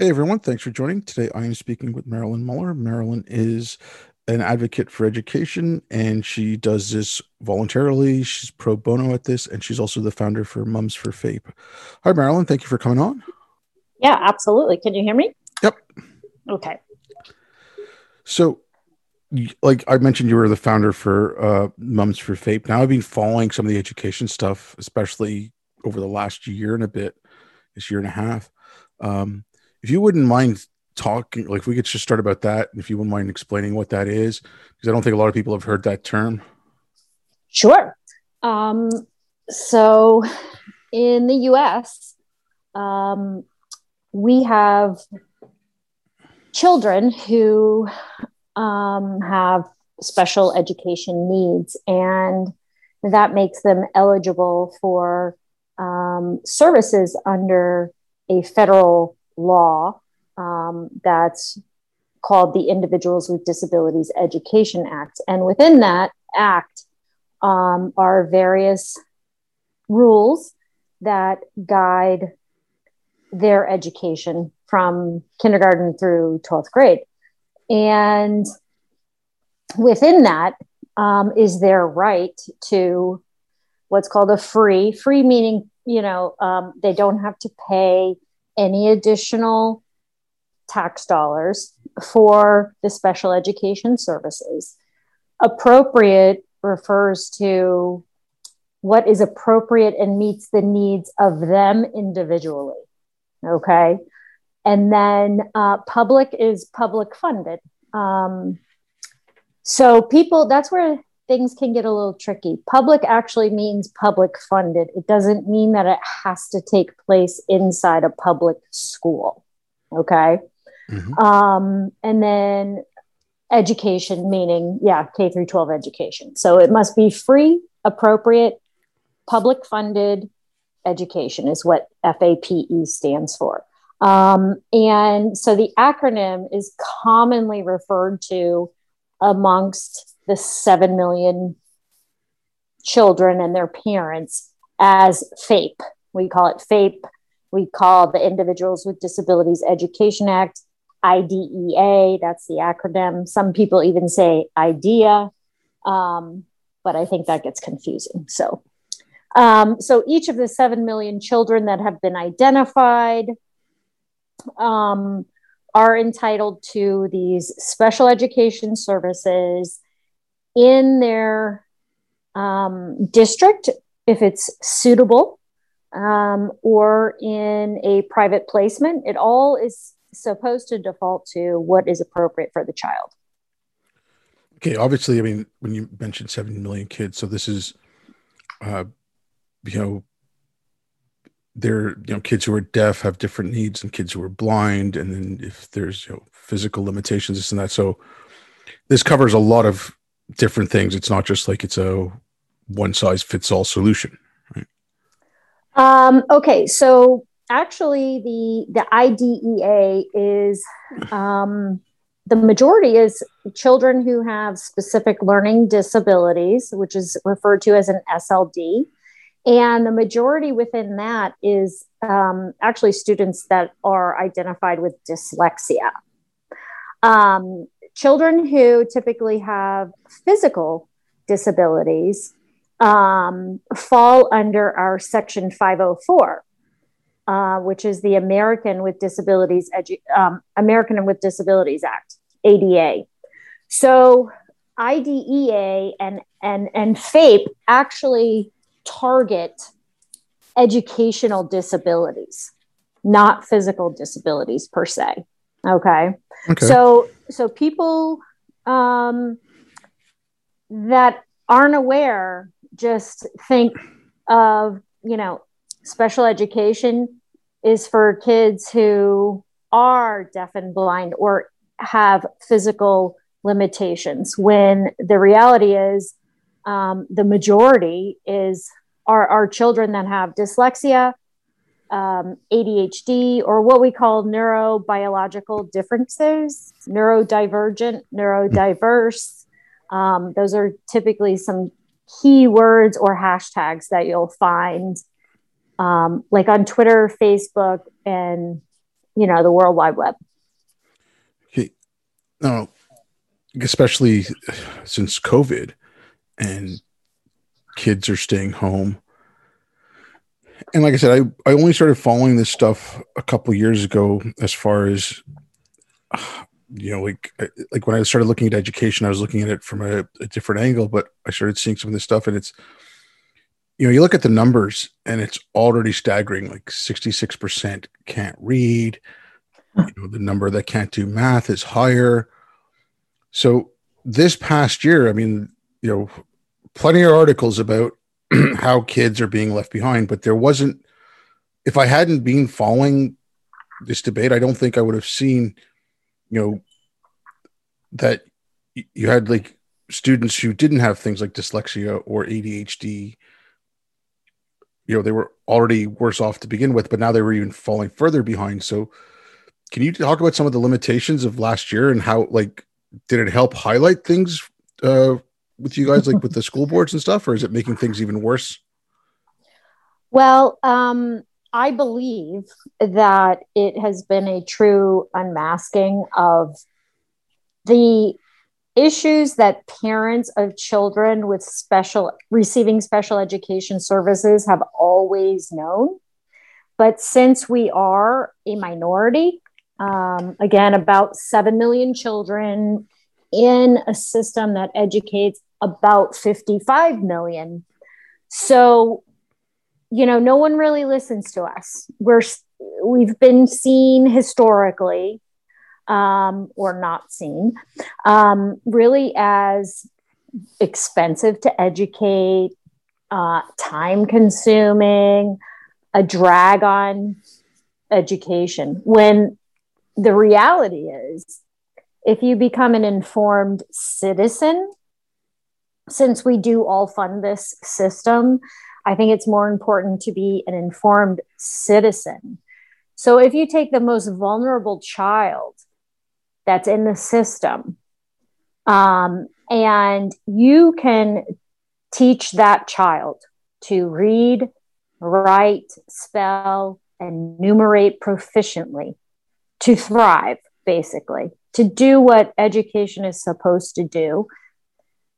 Hey everyone, thanks for joining. Today I am speaking with Marilyn Muller. Marilyn is an advocate for education and she does this voluntarily. She's pro bono at this and she's also the founder for Mums for FAPE. Hi Marilyn, thank you for coming on. Yeah, absolutely. Can you hear me? Yep. Okay. So like I mentioned, you were the founder for Mums for FAPE. Now I've been following some of the education stuff, especially over the last year and a bit, this year and a half. If you wouldn't mind talking, like we could just start about that. If you wouldn't mind explaining what that is, because I don't think a lot of people have heard that term. Sure. So in the US, we have children who have special education needs, and that makes them eligible for services under a federal law that's called the Individuals with Disabilities Education Act. And within that act are various rules that guide their education from kindergarten through 12th grade. And within that is their right to what's called a free meaning, you know, they don't have to pay any additional tax dollars for the special education services. Appropriate refers to what is appropriate and meets the needs of them individually. Okay. And then public is public funded. So people, that's where things can get a little tricky. Public actually means public funded. It doesn't mean that it has to take place inside a public school. Okay. Mm-hmm. And then education, meaning, yeah, K through 12 education. So it must be free, appropriate, public funded education is what FAPE stands for. And so the acronym is commonly referred to amongst the 7 million children and their parents as FAPE. We call it FAPE. We call the Individuals with Disabilities Education Act, IDEA. That's the acronym. Some people even say IDEA, but I think that gets confusing. So, so each of the 7 million children that have been identified are entitled to these special education services in their district, if it's suitable, or in a private placement. It all is supposed to default to what is appropriate for the child. Okay, obviously, I mean, when you mentioned 7 million kids, so this is, you know, they're, you know, kids who are deaf have different needs and kids who are blind. And then if there's, you know, physical limitations, this and that. So this covers a lot of different things. It's not just like it's a one size fits all solution, right? Okay. So actually the IDEA is, the majority is children who have specific learning disabilities, which is referred to as an SLD. And the majority within that is actually students that are identified with dyslexia. Children who typically have physical disabilities fall under our Section 504, which is the American with Disabilities Act, ADA. So IDEA and FAPE actually target educational disabilities, not physical disabilities per se. Okay. So people that aren't aware just think of, you know, special education is for kids who are deaf and blind or have physical limitations, when the reality is the majority are children that have dyslexia, ADHD, or what we call neurobiological differences, neurodivergent, neurodiverse. Those are typically some key words or hashtags that you'll find like on Twitter, Facebook, and you know, the World Wide Web. Okay. Now, especially since COVID and kids are staying home. And like I said, I only started following this stuff a couple of years ago, as far as, you know, like when I started looking at education, I was looking at it from a different angle, but I started seeing some of this stuff, and it's, you know, you look at the numbers and it's already staggering, like 66% can't read, you know, the number that can't do math is higher. So this past year, I mean, you know, plenty of articles about how kids are being left behind, but there wasn't, if I hadn't been following this debate, I don't think I would have seen, you know, that you had like students who didn't have things like dyslexia or ADHD, you know, they were already worse off to begin with, but now they were even falling further behind. So can you talk about some of the limitations of last year and how, like, did it help highlight things with you guys, like with the school boards and stuff, or is it making things even worse? Well, I believe that it has been a true unmasking of the issues that parents of children with receiving special education services have always known. But since we are a minority, again, about 7 million children in a system that educates about 55 million. So, you know, no one really listens to us. We've been seen historically, or not seen, really as expensive to educate, time consuming, a drag on education. When the reality is, if you become an informed citizen, since we do all fund this system, I think it's more important to be an informed citizen. So if you take the most vulnerable child that's in the system, and you can teach that child to read, write, spell, and numerate proficiently, to thrive, basically, to do what education is supposed to do.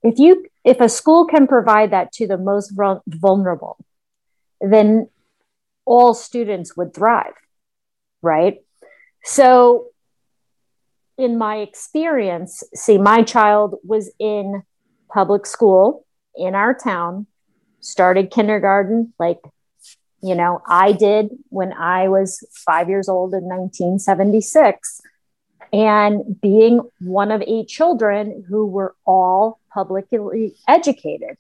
If a school can provide that to the most vulnerable, then all students would thrive, right? So in my experience, my child was in public school in our town, started kindergarten, like, you know, I did when I was 5 years old in 1976. And being one of 8 children who were all publicly educated,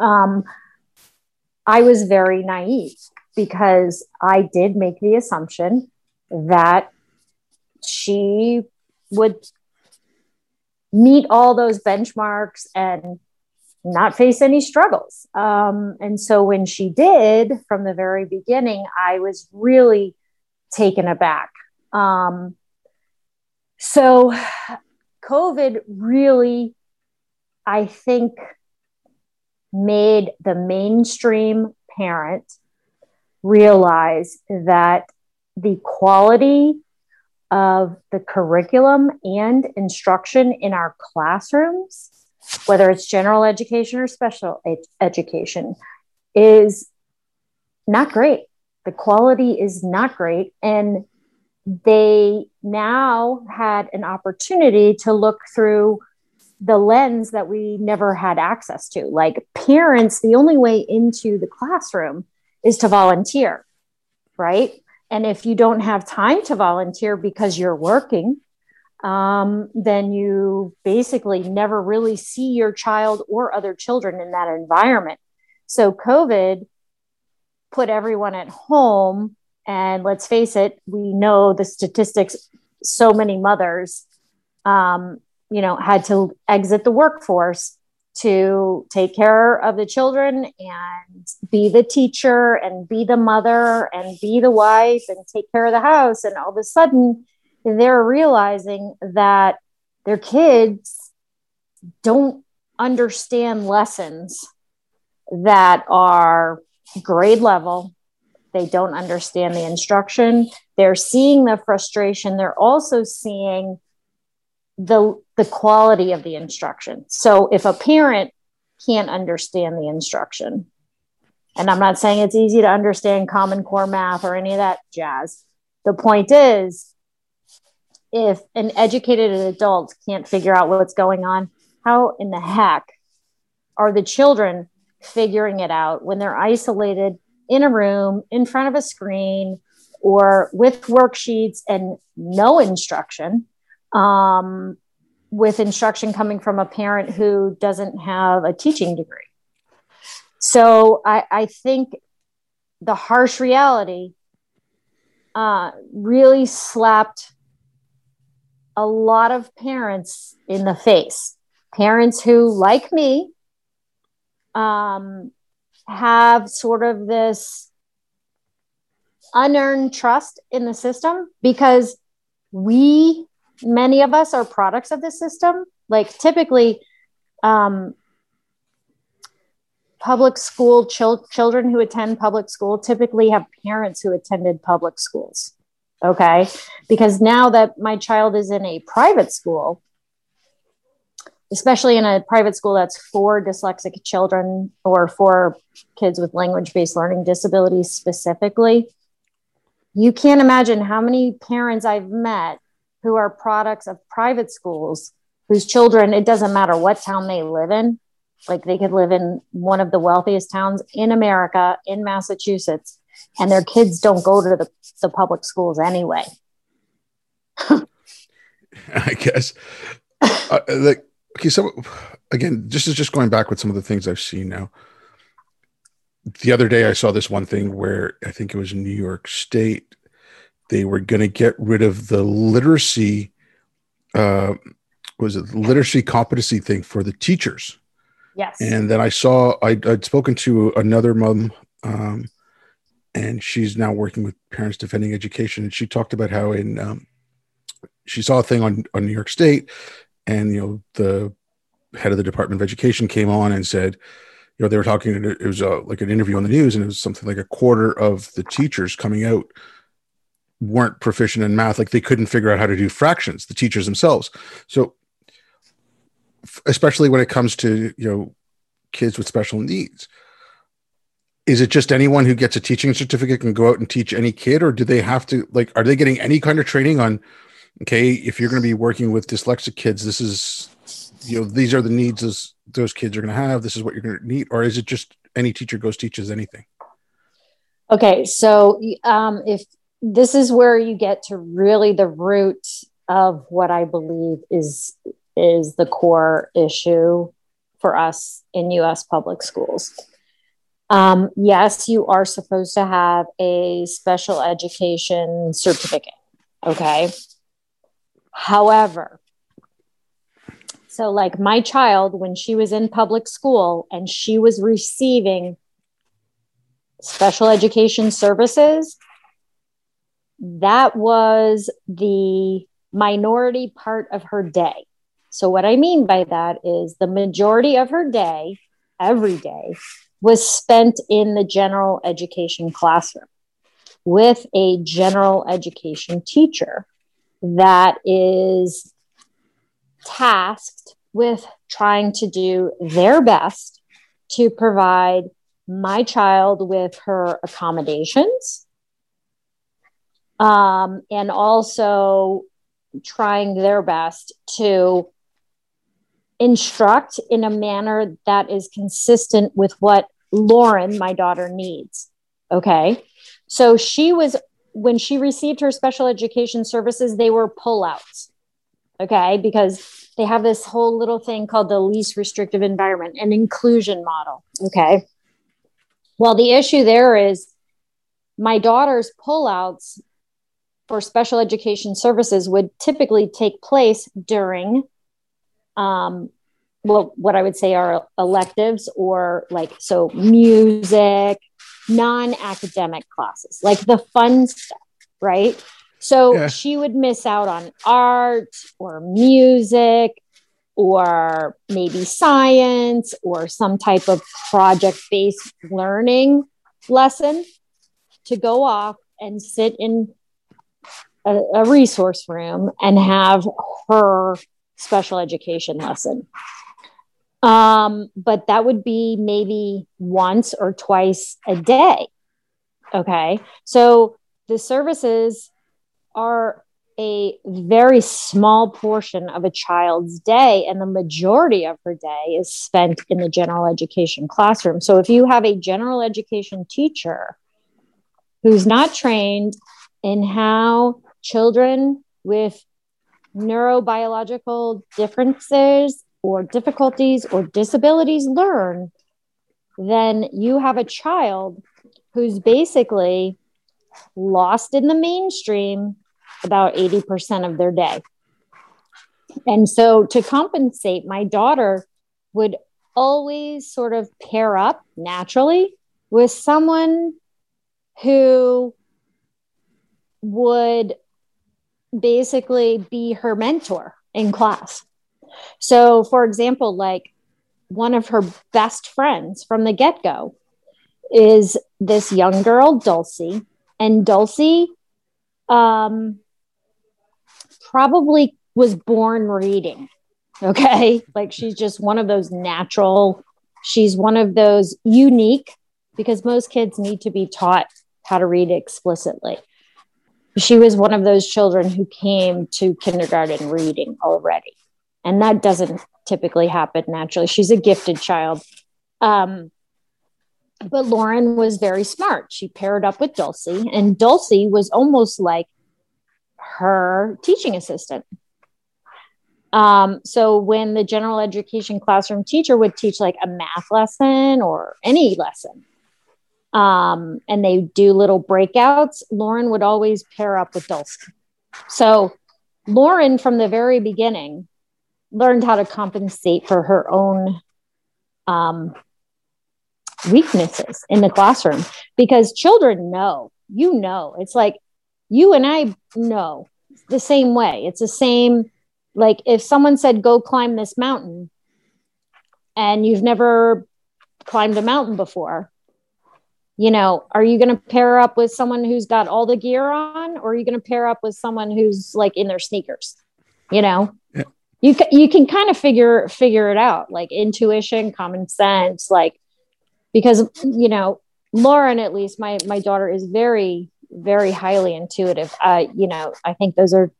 I was very naive because I did make the assumption that she would meet all those benchmarks and not face any struggles. And so when she did, from the very beginning, I was really taken aback. So COVID really, I think, made the mainstream parent realize that the quality of the curriculum and instruction in our classrooms, whether it's general education or special education, is not great. The quality is not great. And they now had an opportunity to look through the lens that we never had access to. Like parents, the only way into the classroom is to volunteer, right? And if you don't have time to volunteer because you're working, then you basically never really see your child or other children in that environment. So COVID put everyone at home. And let's face it, we know the statistics, so many mothers, you know, had to exit the workforce to take care of the children and be the teacher and be the mother and be the wife and take care of the house. And all of a sudden they're realizing that their kids don't understand lessons that are grade level. they don't understand the instruction. They're seeing the frustration. They're also seeing the quality of the instruction. So if a parent can't understand the instruction, and I'm not saying it's easy to understand Common Core math or any of that jazz. The point is, if an educated adult can't figure out what's going on, how in the heck are the children figuring it out when they're isolated in a room, in front of a screen, or with worksheets and no instruction, with instruction coming from a parent who doesn't have a teaching degree? So I think the harsh reality really slapped a lot of parents in the face. Parents who, like me, have sort of this unearned trust in the system because many of us are products of the system. Like typically, public school children who attend public school typically have parents who attended public schools. Okay. Because now that my child is in a private school, especially in a private school that's for dyslexic children or for kids with language-based learning disabilities specifically, you can't imagine how many parents I've met who are products of private schools whose children, it doesn't matter what town they live in, like they could live in one of the wealthiest towns in America, in Massachusetts, and their kids don't go to the public schools anyway. I guess. Okay, so again, this is just going back with some of the things I've seen now. The other day I saw this one thing where I think it was in New York State. They were going to get rid of the literacy, literacy competency thing for the teachers. Yes. And then I saw, I'd spoken to another mom, and she's now working with Parents Defending Education. And she talked about how she saw a thing on New York State, and, the head of the Department of Education came on and said, they were talking, it was like an interview on the news, and it was something like a quarter of the teachers coming out weren't proficient in math. Like they couldn't figure out how to do fractions, the teachers themselves. So especially when it comes to, kids with special needs, is it just anyone who gets a teaching certificate can go out and teach any kid, or do they have to, are they getting any kind of training on, okay, if you're going to be working with dyslexic kids, this is, these are the needs those kids are going to have. This is what you're going to need. Or is it just any teacher goes teaches anything? Okay. So if this is where you get to really the root of what I believe is the core issue for us in U.S. public schools. Yes, you are supposed to have a special education certificate. Okay. However, so like my child, when she was in public school and she was receiving special education services, that was the minority part of her day. So what I mean by that is the majority of her day, every day, was spent in the general education classroom with a general education teacher that is tasked with trying to do their best to provide my child with her accommodations, and also trying their best to instruct in a manner that is consistent with what Lauren, my daughter, needs. Okay. So when she received her special education services, they were pullouts. Okay. Because they have this whole little thing called the least restrictive environment and inclusion model. Okay. Well, the issue there is my daughter's pullouts for special education services would typically take place during, what I would say are electives or music, non-academic classes, like the fun stuff, right? So She would miss out on art or music or maybe science or some type of project-based learning lesson. to go off and sit in a resource room and have her special education lesson. But that would be maybe once or twice a day. Okay. So the services are a very small portion of a child's day, and the majority of her day is spent in the general education classroom. So if you have a general education teacher who's not trained in how children with neurobiological differences or difficulties or disabilities learn, then you have a child who's basically lost in the mainstream about 80% of their day. And so to compensate, my daughter would always sort of pair up naturally with someone who would basically be her mentor in class. So for example, like one of her best friends from the get-go is this young girl, Dulcie. And Dulcie, probably was born reading. Okay. Like she's just one of those natural, she's one of those unique, because most kids need to be taught how to read explicitly. She was one of those children who came to kindergarten reading already. And that doesn't typically happen naturally. She's a gifted child. But Lauren was very smart. She paired up with Dulcie, and Dulcie was almost like her teaching assistant. So when the general education classroom teacher would teach like a math lesson or any lesson, and they do little breakouts, Lauren would always pair up with Dulcie. So Lauren, from the very beginning, learned how to compensate for her own weaknesses in the classroom, because children know, it's like you and I know the same way. It's the same, like if someone said, go climb this mountain, and you've never climbed a mountain before, you know, are you going to pair up with someone who's got all the gear on, or are you going to pair up with someone who's like in their sneakers? You know, yeah. You can kind of figure it out, like intuition, common sense, like, because, you know, Lauren, at least my daughter, is very, very highly intuitive. You know, I think those are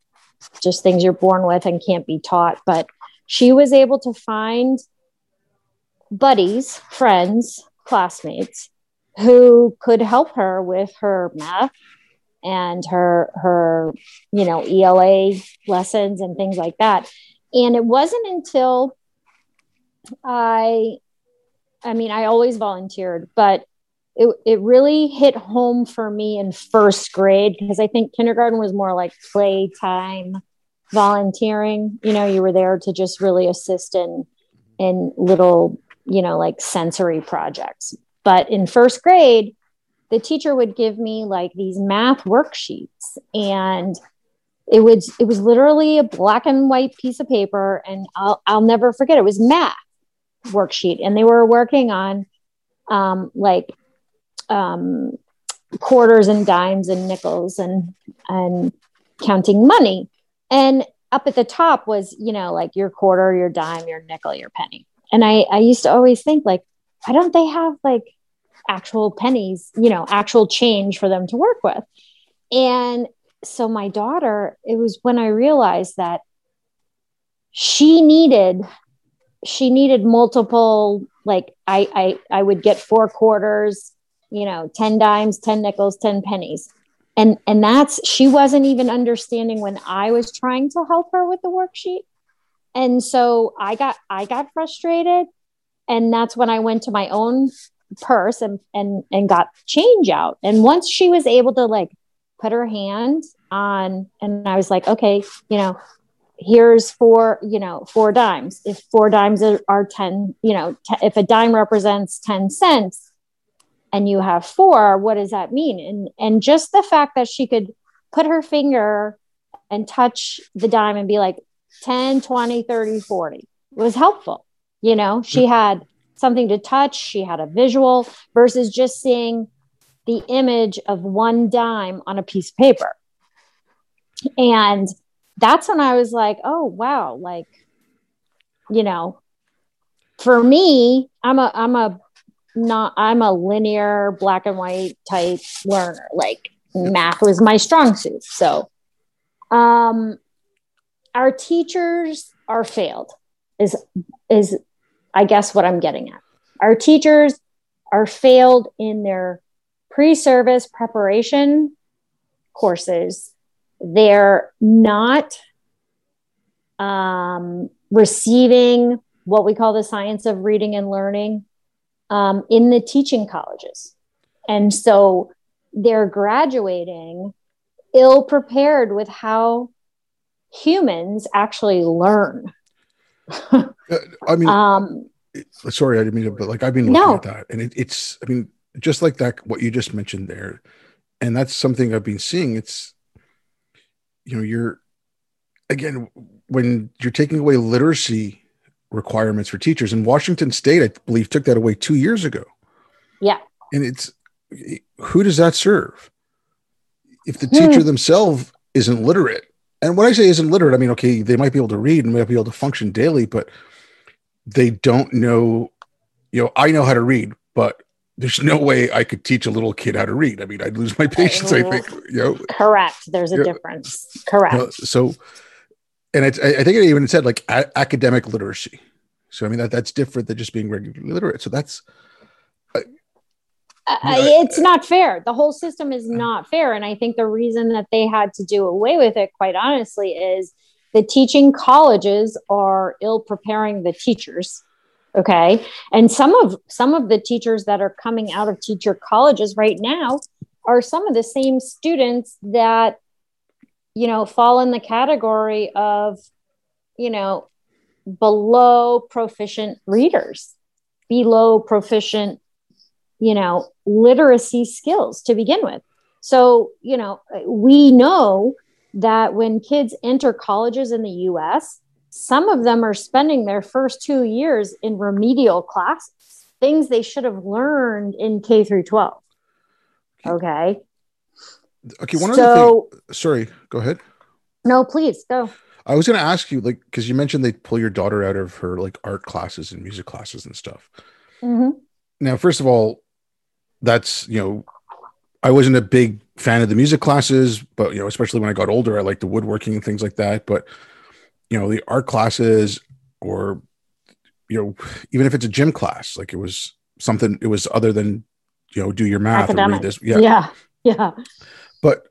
just things you're born with and can't be taught. But she was able to find buddies, friends, classmates who could help her with her math and her, you know, ELA lessons and things like that. And it wasn't until I always volunteered, but it really hit home for me in first grade, because I think kindergarten was more like playtime volunteering. You know, you were there to just really assist in little, you know, like sensory projects. But in first grade, the teacher would give me like these math worksheets, and it was literally a black and white piece of paper. And I'll never forget. It was math worksheet, and they were working on quarters and dimes and nickels and counting money. And up at the top was, you know, like your quarter, your dime, your nickel, your penny. And I used to always think, like, why don't they have like actual pennies, you know, actual change for them to work with? And so my daughter, it was when I realized that she needed multiple, like I would get 4 quarters, you know, 10 dimes, 10 nickels, 10 pennies. And that's, she wasn't even understanding when I was trying to help her with the worksheet. And so I got frustrated, and that's when I went to my own purse and got change out. And once she was able to like put her hand on, and I was like, okay, you know, here's 4 dimes. If 4 dimes are 10, you know, if a dime represents 10 cents and you have 4, what does that mean? And just the fact that she could put her finger and touch the dime and be like 10, 20, 30, 40 was helpful. You know, she had something to touch. She had a visual versus just seeing the image of one dime on a piece of paper. And that's when I was like, oh, wow. Like, you know, for me, I'm a linear black and white type learner. Like math was my strong suit. So, our teachers are failed is I guess what I'm getting at. Our teachers are failed in their pre-service preparation courses. They're not receiving what we call the science of reading and learning in the teaching colleges. And so they're graduating ill-prepared with how humans actually learn. I mean, sorry, I didn't mean it, but like I've been looking at that, and it's, I mean, just like that, what you just mentioned there, and that's something I've been seeing. It's, you know, you're, again, when you're taking away literacy requirements for teachers, and Washington State, I believe, took that away 2 years ago. Yeah. And it's, who does that serve? If the teacher themselves isn't literate. And when I say isn't literate, I mean, okay, they might be able to read and might be able to function daily, but they don't know, you know, I know how to read, but there's no way I could teach a little kid how to read. I mean, I'd lose my patience, I think. You know? Correct. There's a difference. Correct. So, and it's, I think it even said like academic literacy. So, I mean, that's different than just being regularly literate. So that's, it's not fair. The whole system is not fair. And I think the reason that they had to do away with it, quite honestly, is the teaching colleges are ill preparing the teachers. Okay. And some of the teachers that are coming out of teacher colleges right now are some of the same students that, you know, fall in the category of, you know, below proficient readers, below proficient, you know, literacy skills to begin with. So, you know, we know that when kids enter colleges in the US, some of them are spending their first 2 years in remedial classes, things they should have learned in K through 12. Okay. Okay. One other thing. Sorry, go ahead. No, please go. I was going to ask you, like, because you mentioned they pull your daughter out of her like art classes and music classes and stuff. Mm-hmm. Now, first of all, that's, you know, I wasn't a big fan of the music classes, but, you know, especially when I got older, I liked the woodworking and things like that. But, you know, the art classes or, you know, even if it's a gym class, like it was something, it was other than, you know, do your math and read this. Yeah. Yeah. Yeah. But,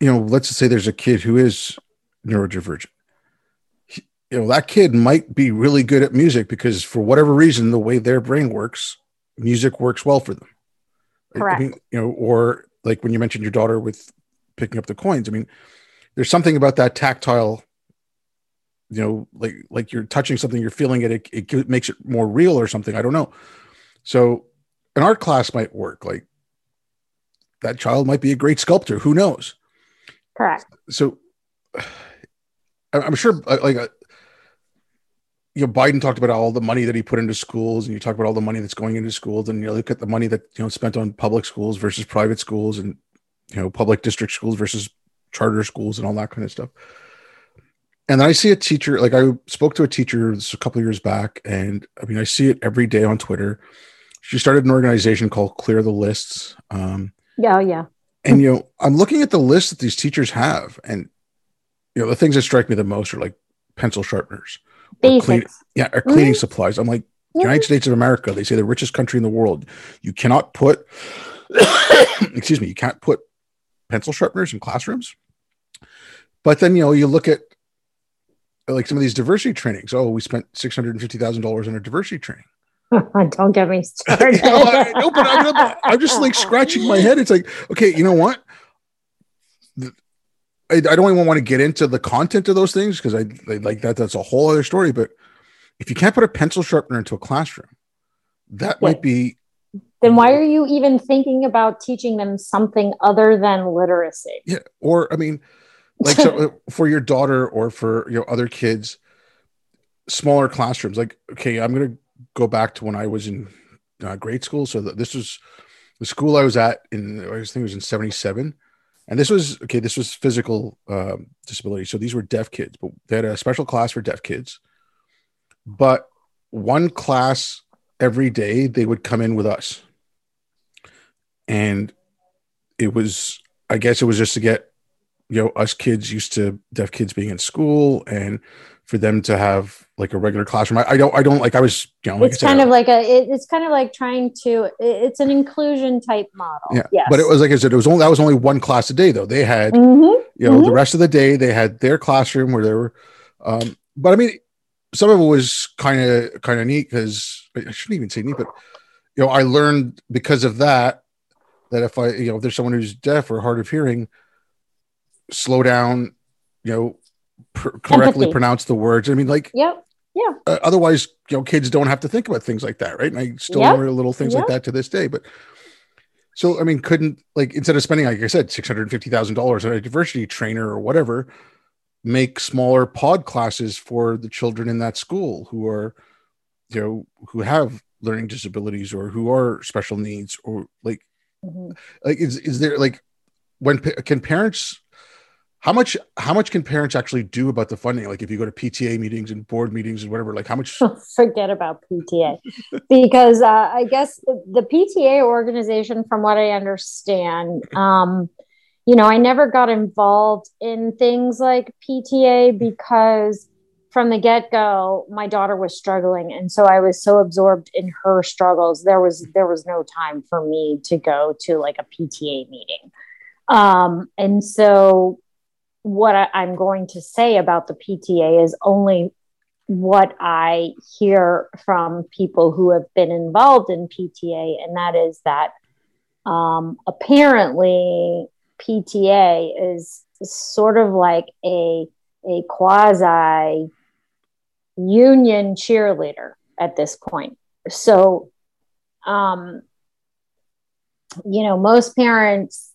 you know, let's say there's a kid who is neurodivergent. You know, that kid might be really good at music because for whatever reason, the way their brain works, music works well for them. Correct. I mean, you know, or like when you mentioned your daughter with picking up the coins, I mean, there's something about that tactile, you know, like you're touching something, you're feeling it, it makes it more real or something. I don't know. So an art class might work. Like that child might be a great sculptor. Who knows? Correct. So I'm sure like you know, Biden talked about all the money that he put into schools, and you talk about all the money that's going into schools, and you look at the money that, you know, spent on public schools versus private schools, and, you know, public district schools versus charter schools and all that kind of stuff. And then I see a teacher, like I spoke to a teacher a couple of years back, and I mean, I see it every day on Twitter. She started an organization called Clear the Lists. Yeah. And, you know, I'm looking at the list that these teachers have, and, you know, the things that strike me the most are like pencil sharpeners. Basics. Or cleaning supplies. I'm like, United States of America, they say the richest country in the world. You cannot put, excuse me, you can't put pencil sharpeners in classrooms. But then, you know, you look at like some of these diversity trainings. Oh, we spent $650,000 on a diversity training. Don't get me started. No, but I'm just like scratching my head. It's like, okay, you know what? I don't even want to get into the content of those things because I like that. That's a whole other story. But if you can't put a pencil sharpener into a classroom, that might be. Then why are you even thinking about teaching them something other than literacy? Yeah. Or, I mean, like so for your daughter or for, you know, other kids, smaller classrooms, like, okay, I'm going to go back to when I was in grade school. So this was the school I was at in, I think it was in 77. And this was, okay, this was physical disability. So these were deaf kids, but they had a special class for deaf kids. But one class every day, they would come in with us. And it was, I guess it was just to get, you know, us kids used to deaf kids being in school and for them to have like a regular classroom. I don't like, I was, you know, it's kind of like a, it's kind of like trying to, it's an inclusion type model. Yeah. Yes. But it was like I said, it was only, that was only one class a day though. They had, you know, the rest of the day they had their classroom where they were, but I mean, some of it was kind of neat because I shouldn't even say neat, but you know, I learned because of that, that if I, you know, if there's someone who's deaf or hard of hearing, slow down, you know, correctly empathy. Pronounce the words. I mean, like, yeah. Otherwise, you know, kids don't have to think about things like that, right? And I still learn little things like that to this day. But so, I mean, couldn't like instead of spending, like I said, $650,000 on a diversity trainer or whatever, make smaller pod classes for the children in that school who are, you know, who have learning disabilities or who are special needs or like, like is there like when can parents? How much can parents actually do about the funding? Like if you go to PTA meetings and board meetings and whatever, like how much? Forget about PTA because I guess the PTA organization, from what I understand, you know, I never got involved in things like PTA because from the get-go, my daughter was struggling. And so I was so absorbed in her struggles. There was no time for me to go to like a PTA meeting. And so what I'm going to say about the PTA is only what I hear from people who have been involved in PTA. And that is that apparently PTA is sort of like a quasi union cheerleader at this point. So, you know, most parents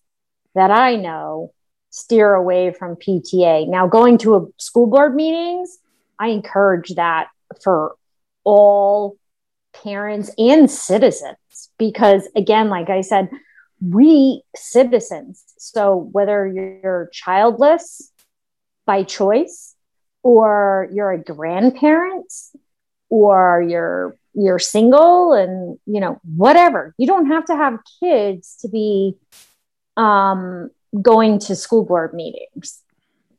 that I know steer away from PTA. Now, going to a school board meetings, I encourage that for all parents and citizens, because again, like I said, we citizens. So whether you're childless by choice, or you're a grandparent, or you're single, and you know, whatever, you don't have to have kids to be going to school board meetings,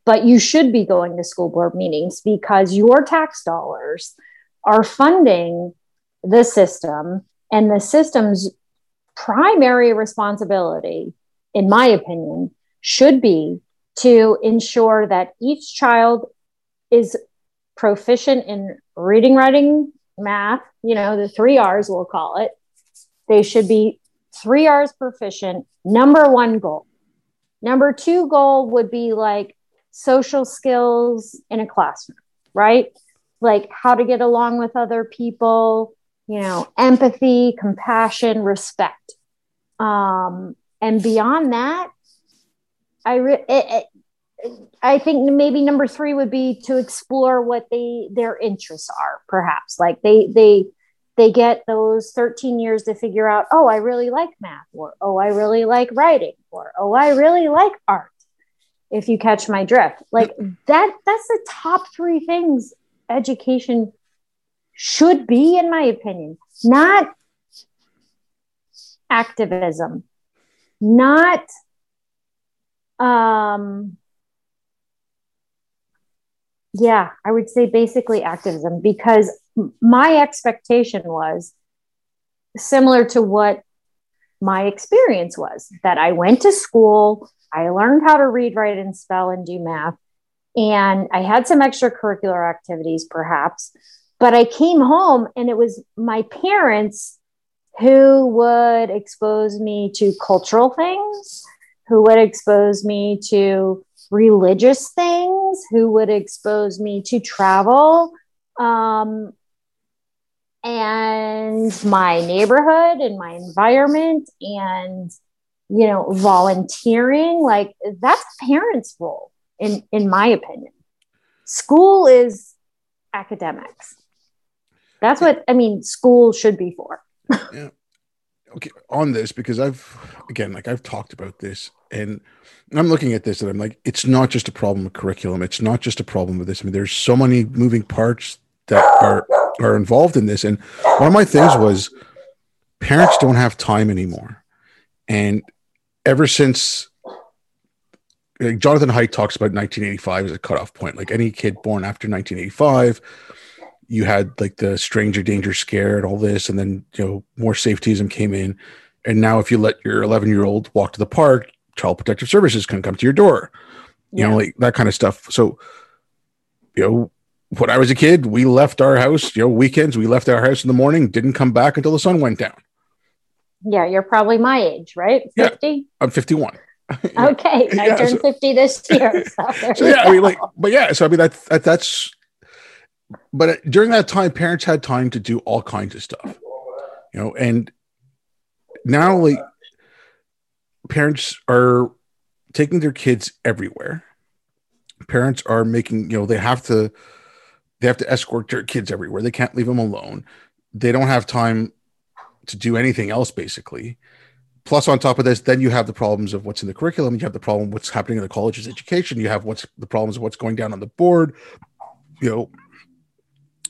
but you should be going to school board meetings because your tax dollars are funding the system, and the system's primary responsibility, in my opinion, should be to ensure that each child is proficient in reading, writing, math, you know, the 3 R's we'll call it. They should be 3 R's proficient. Number one goal. Number two goal would be like social skills in a classroom, right? Like how to get along with other people, you know, empathy, compassion, respect. And beyond that, I think maybe number three would be to explore what their interests are, perhaps. Like they get those 13 years to figure out, oh, I really like math, or, oh, I really like writing, or, oh, I really like art, if you catch my drift. Like that's the top three things education should be, in my opinion. Not activism, not yeah, I would say basically activism, because my expectation was similar to what my experience was, that I went to school, I learned how to read, write, and spell and do math, and I had some extracurricular activities perhaps, but I came home and it was my parents who would expose me to cultural things, who would expose me to religious things, who would expose me to travel, and my neighborhood and my environment and, you know, volunteering. Like that's parents' role, in my opinion. School is academics. That's what, I mean, school should be for. Yeah. okay, on this, because I've talked about this, and I'm looking at this and I'm like, it's not just a problem with curriculum. It's not just a problem with this. I mean, there's so many moving parts that are involved in this. And one of my things was parents don't have time anymore. And ever since, like, Jonathan Haidt talks about 1985 as a cutoff point, like any kid born after 1985, you had like the stranger danger scare and all this. And then, you know, more safetyism came in. And now if you let your 11-year-old walk to the park, Child Protective Services can come to your door, you know, like that kind of stuff. So, you know, when I was a kid, we left our house, you know, weekends, we left our house in the morning, didn't come back until the sun went down. Yeah. You're probably my age, right? 50? Yeah, I'm 51. Okay. I turned 50 this year. But during that time, parents had time to do all kinds of stuff, you know, and now, like, parents are taking their kids everywhere. Parents are making, you know, they have to escort their kids everywhere. They can't leave them alone. They don't have time to do anything else, basically. Plus, on top of this, then you have the problems of what's in the curriculum. You have the problem of what's happening in the college's education. You have the problems of what's going down on the board, you know,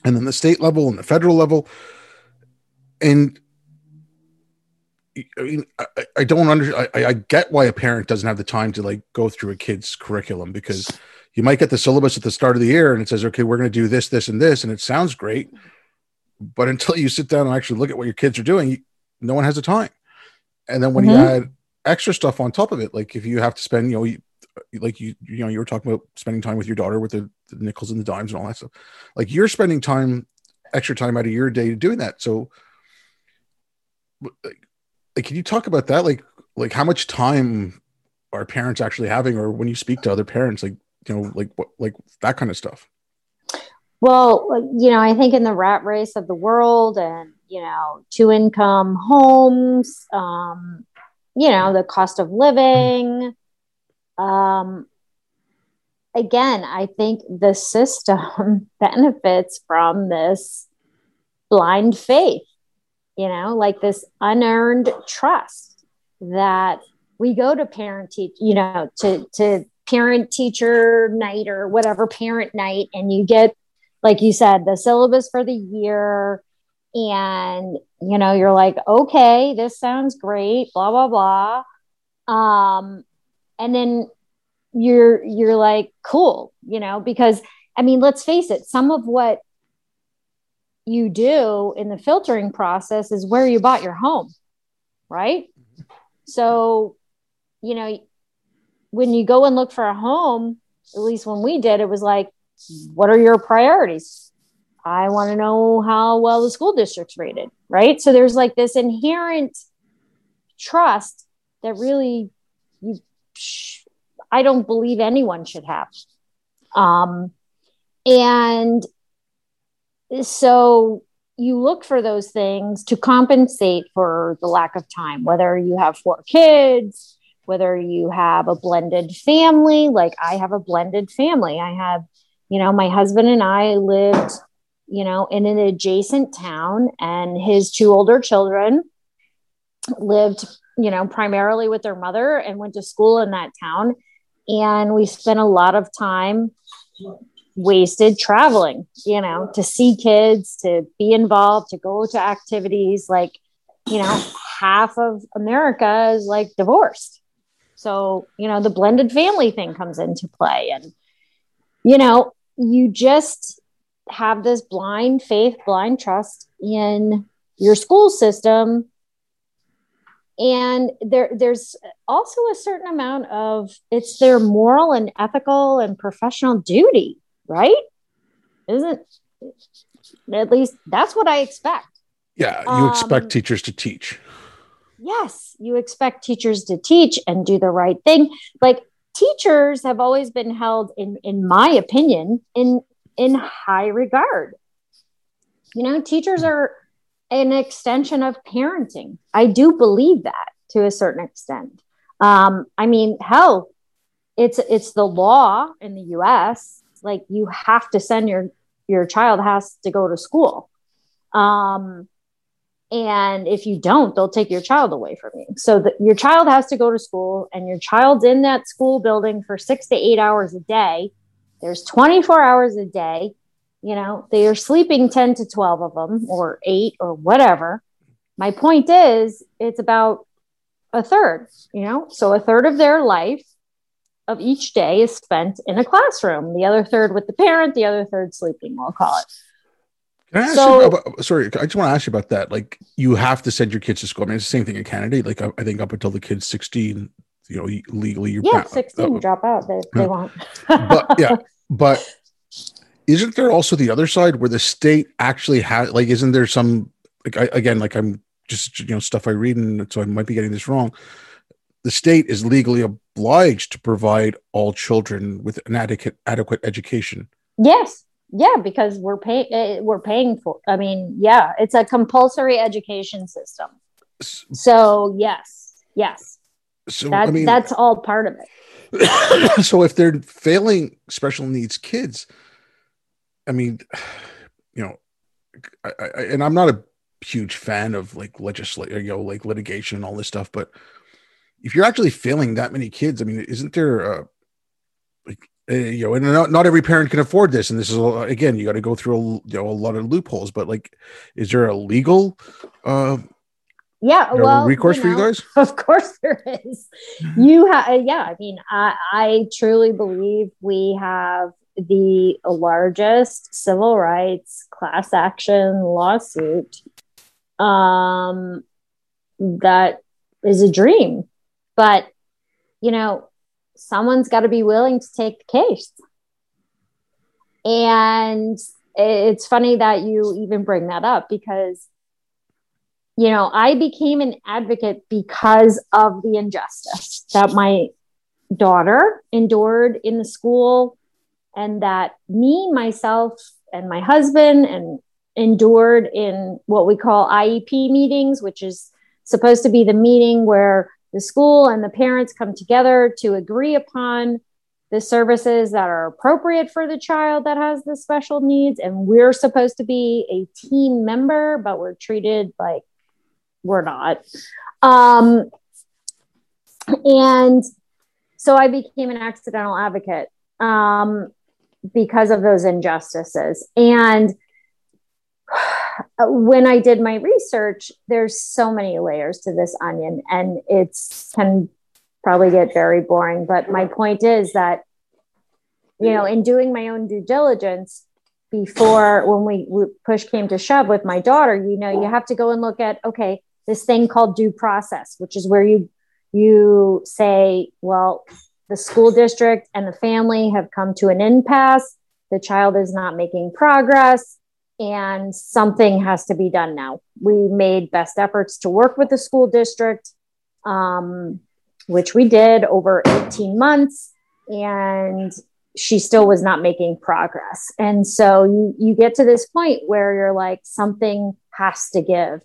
and then the state level and the federal level. And I mean, I get why a parent doesn't have the time to, like, go through a kid's curriculum, because you might get the syllabus at the start of the year and it says, okay, we're going to do this, this, and this. And it sounds great, but until you sit down and actually look at what your kids are doing, no one has the time. And then when you add extra stuff on top of it, like if you have to spend, you know, you were talking about spending time with your daughter with the nickels and the dimes and all that stuff, like you're spending extra time out of your day doing that. So, like, can you talk about that? Like how much time are parents actually having, or when you speak to other parents, like, you know, like what, like that kind of stuff? Well, you know, I think in the rat race of the world and, you know, 2-income homes, you know, the cost of living. Again, I think the system benefits from this blind faith. You know, like this unearned trust that we go to to parent teacher night or whatever, parent night. And you get, like you said, the syllabus for the year and, you know, you're like, okay, this sounds great, blah, blah, blah. And then you're like, cool, you know, because I mean, let's face it, some of what you do in the filtering process is where you bought your home, right? So, you know, when you go and look for a home, at least when we did, it was like, what are your priorities? I want to know how well the school district's rated, right? So there's like this inherent trust that really I don't believe anyone should have. So you look for those things to compensate for the lack of time, whether you have 4 kids, whether you have a blended family. Like I have a blended family. I have, you know, my husband and I lived, you know, in an adjacent town, and his 2 older children lived, you know, primarily with their mother and went to school in that town. And we spent a lot of time wasted traveling, you know, to see kids, to be involved, to go to activities. Like, you know, half of America is like divorced. So, you know, the blended family thing comes into play. And, you know, you just have this blind faith, blind trust in your school system. And there's also a certain amount of, it's their moral and ethical and professional duty. Right? Isn't, at least that's what I expect. Yeah, you expect teachers to teach. Yes, you expect teachers to teach and do the right thing. Like teachers have always been held, in my opinion, in high regard. You know, teachers are an extension of parenting. I do believe that to a certain extent. I mean, hell, it's the law in the U.S. Like you have to send your child has to go to school. And if you don't, they'll take your child away from you. So your child has to go to school, and your child's in that school building for 6 to 8 hours a day. There's 24 hours a day. You know, they are sleeping 10 to 12 of them, or 8 or whatever. My point is, it's about a third, you know, so a third of their life of each day is spent in a classroom. The other third with the parent, the other third sleeping, we'll call it. Can I ask you about, sorry, I just want to ask you about that. Like, you have to send your kids to school. I mean, it's the same thing in Canada. Like, I think up until the kid's 16, you know, legally, you're 16, drop out. They won't. But isn't there also the other side where the state actually has, like, isn't there some, like, I'm just, you know, stuff I read, and so I might be getting this wrong. The state is legally obliged to provide all children with an adequate education. Yes. Yeah, because we're paying for, I mean, yeah, it's a compulsory education system. So yes. So I mean, that's all part of it. So if they're failing special needs kids, I mean, you know, and I'm not a huge fan of like legislation, you know, like litigation and all this stuff, but if you're actually failing that many kids, I mean, isn't there you know, and not every parent can afford this. And this is, again, you got to go through a lot of loopholes, but like, is there a legal recourse for you guys? Of course there is. I mean, I truly believe we have the largest civil rights class action lawsuit that is a dream, but, you know, someone's got to be willing to take the case. And it's funny that you even bring that up because, you know, I became an advocate because of the injustice that my daughter endured in the school, and that me, myself, and my husband and endured in what we call IEP meetings, which is supposed to be the meeting where the school and the parents come together to agree upon the services that are appropriate for the child that has the special needs. And we're supposed to be a team member, but we're treated like we're not. And so I became an accidental advocate because of those injustices. And when I did my research, there's so many layers to this onion, and it can probably get very boring. But my point is that, you know, in doing my own due diligence before, when we push came to shove with my daughter, you know, you have to go and look at, okay, this thing called due process, which is where you say, well, the school district and the family have come to an impasse. The child is not making progress. And something has to be done now. We made best efforts to work with the school district, which we did over 18 months, and she still was not making progress. And so you get to this point where you're like, something has to give.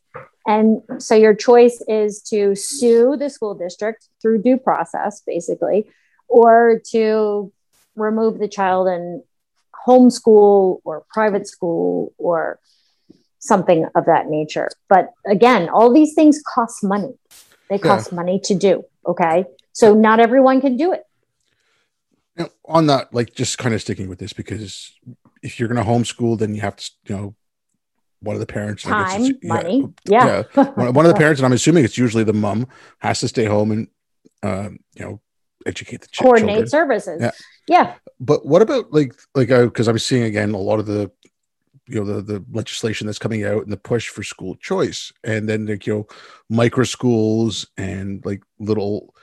And so your choice is to sue the school district through due process, basically, or to remove the child and homeschool or private school or something of that nature. But again, all these things cost money. They cost money to do. Okay. So not everyone can do it. Now, on that, like, just kind of sticking with this, because if you're going to homeschool, then you have to, you know, one of the parents, money. One of the parents, and I'm assuming it's usually the mom, has to stay home and, you know, educate the coordinate children. Services. Yeah. But what about like, because I'm seeing again a lot of the, you know, the legislation that's coming out and the push for school choice, and then like, you know, micro schools and like little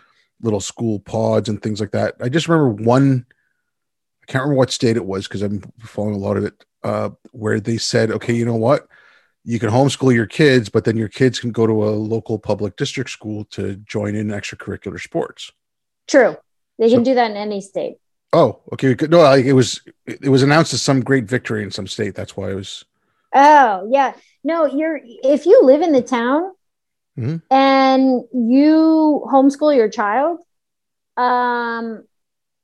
school pods and things like that. I just remember one, I can't remember what state it was because I'm following a lot of it, where they said, okay, you know what, you can homeschool your kids, but then your kids can go to a local public district school to join in extracurricular sports. True. They can do that in any state. Oh, okay. No, like it was announced as some great victory in some state. That's why I was. Oh, yeah. No, if you live in the town and you homeschool your child,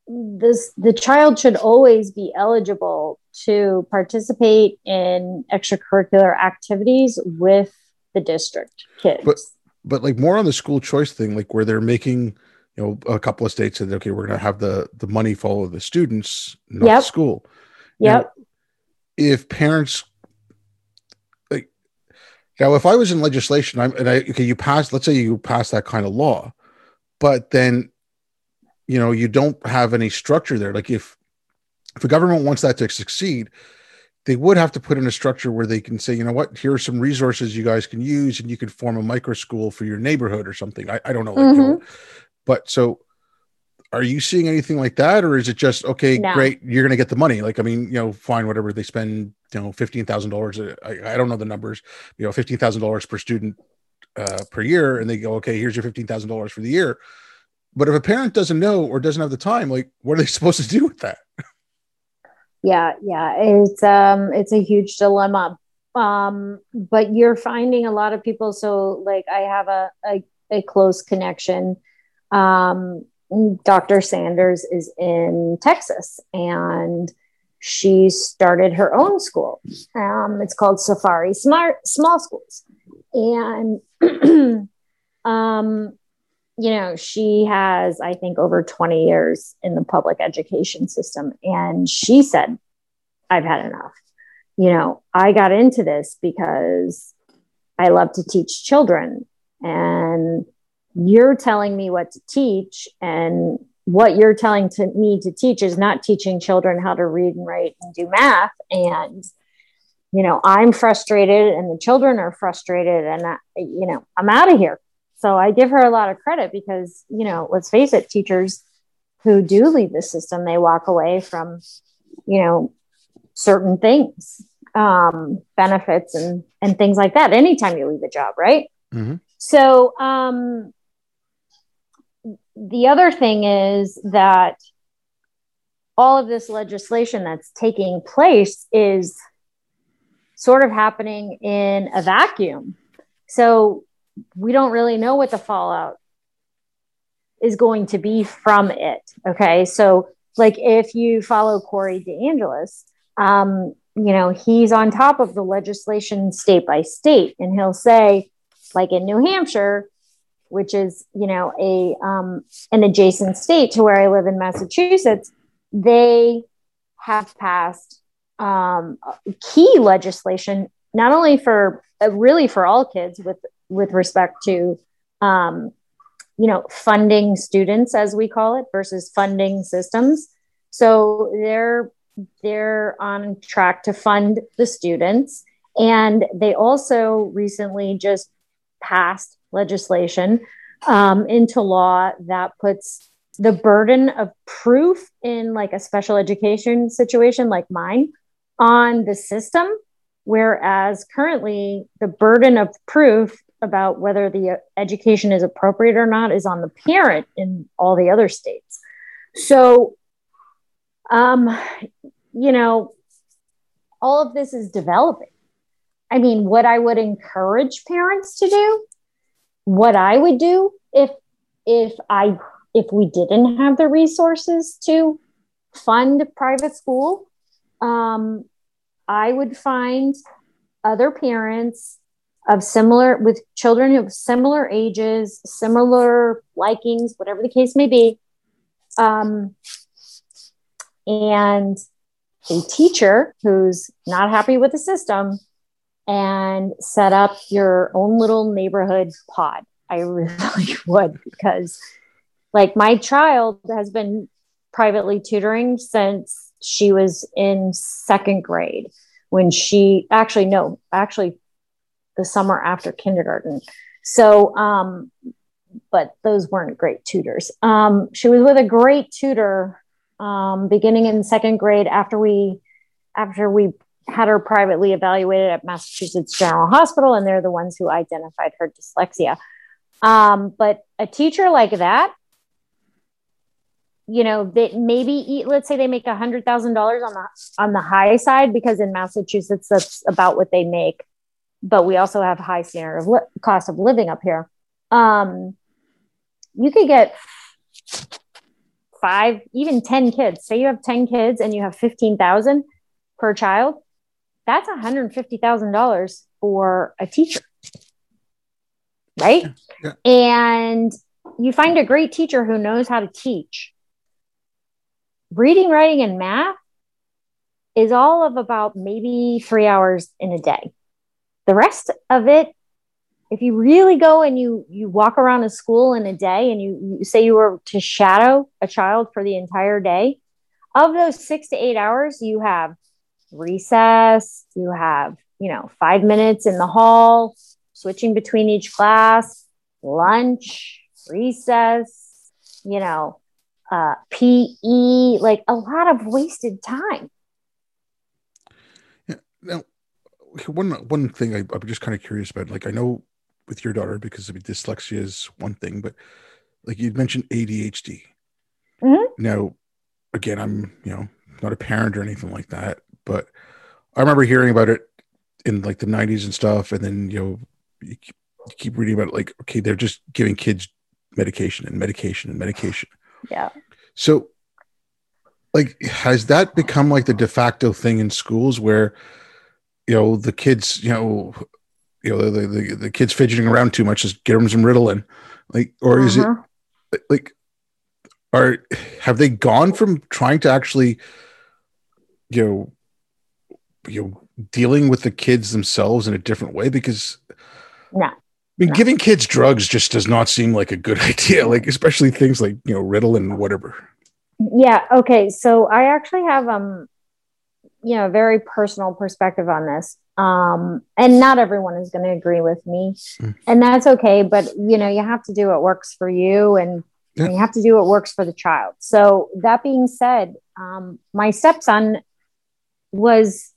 the child should always be eligible to participate in extracurricular activities with the district kids. But like more on the school choice thing, like where they're making, you know, a couple of states said, okay, we're going to have the money follow the students, not the school. Yep. Now, if parents, like, now if I was in legislation, let's say you pass that kind of law, but then, you know, you don't have any structure there. Like if the government wants that to succeed, they would have to put in a structure where they can say, you know what, here are some resources you guys can use and you could form a micro school for your neighborhood or something. I don't know. Mm-hmm. But so are you seeing anything like that? Or is it just, okay, great, you're going to get the money. Like, I mean, you know, fine, whatever they spend, you know, $15,000. I don't know the numbers, you know, $15,000 per student per year. And they go, okay, here's your $15,000 for the year. But if a parent doesn't know or doesn't have the time, like, what are they supposed to do with that? Yeah. It's a huge dilemma. But you're finding a lot of people. So like I have a close connection. Dr. Sanders is in Texas and she started her own school. It's called Safari Smart Small Schools. And, you know, she has, I think, over 20 years in the public education system. And she said, I've had enough. You know, I got into this because I love to teach children. And you're telling me what to teach. And what you're telling me to teach is not teaching children how to read and write and do math. And, you know, I'm frustrated and the children are frustrated. And, you know, I'm out of here. So I give her a lot of credit because, you know, let's face it, teachers who do leave the system, they walk away from, you know, certain things, benefits and things like that. Anytime you leave a job, right? Mm-hmm. So the other thing is that all of this legislation that's taking place is sort of happening in a vacuum. So we don't really know what the fallout is going to be from it. Okay. So like, if you follow Corey DeAngelis, you know, he's on top of the legislation state by state. And he'll say like in New Hampshire, which is, you know, an adjacent state to where I live in Massachusetts, they have passed, key legislation, not only for really for all kids with respect to, you know, funding students, as we call it, versus funding systems. So they're on track to fund the students. And they also recently just passed legislation into law that puts the burden of proof in like a special education situation like mine on the system. Whereas currently the burden of proof about whether the education is appropriate or not is on the parent in all the other states. So, you know, all of this is developing. I mean, what I would encourage parents to do, what I would do if we didn't have the resources to fund private school, I would find other parents with children of similar ages, similar likings, whatever the case may be. And a teacher who's not happy with the system and set up your own little neighborhood pod. I really would, because like my child has been privately tutoring since she was in second grade when the summer after kindergarten. So, but those weren't great tutors. She was with a great tutor beginning in second grade after we had her privately evaluated at Massachusetts General Hospital, and they're the ones who identified her dyslexia. But a teacher like that, you know, that let's say they make $100,000 on the high side, because in Massachusetts, that's about what they make. But we also have high standard of cost of living up here. You could get 5, even 10 kids. Say you have 10 kids and you have $15,000 per child. That's $150,000 for a teacher. right? Yeah. And you find a great teacher who knows how to teach. Reading, writing, and math is all of about maybe 3 hours in a day. The rest of it, if you really go and you walk around a school in a day and you say you were to shadow a child for the entire day, of those 6 to 8 hours, you have recess, you have, 5 minutes in the hall, switching between each class, lunch, recess, PE, like a lot of wasted time. Yeah. Now, one thing I'm just kind of curious about, like I know with your daughter, because dyslexia is one thing, but like you'd mentioned ADHD. Mm-hmm. Now, again, I'm, not a parent or anything like that, but I remember hearing about it in like the 90s and stuff. And then, you keep reading about it, like, okay, they're just giving kids medication. Yeah. So like, has that become like the de facto thing in schools where, the kids, the kids fidgeting around too much, just give them some Ritalin, like, or is it like, have they gone from trying to actually, dealing with the kids themselves in a different way? Because giving kids drugs just does not seem like a good idea, like especially things like Ritalin, whatever. Yeah. Okay. So I actually have a very personal perspective on this, and not everyone is going to agree with me, and that's okay. But you have to do what works for you, and you have to do what works for the child. So that being said, my stepson was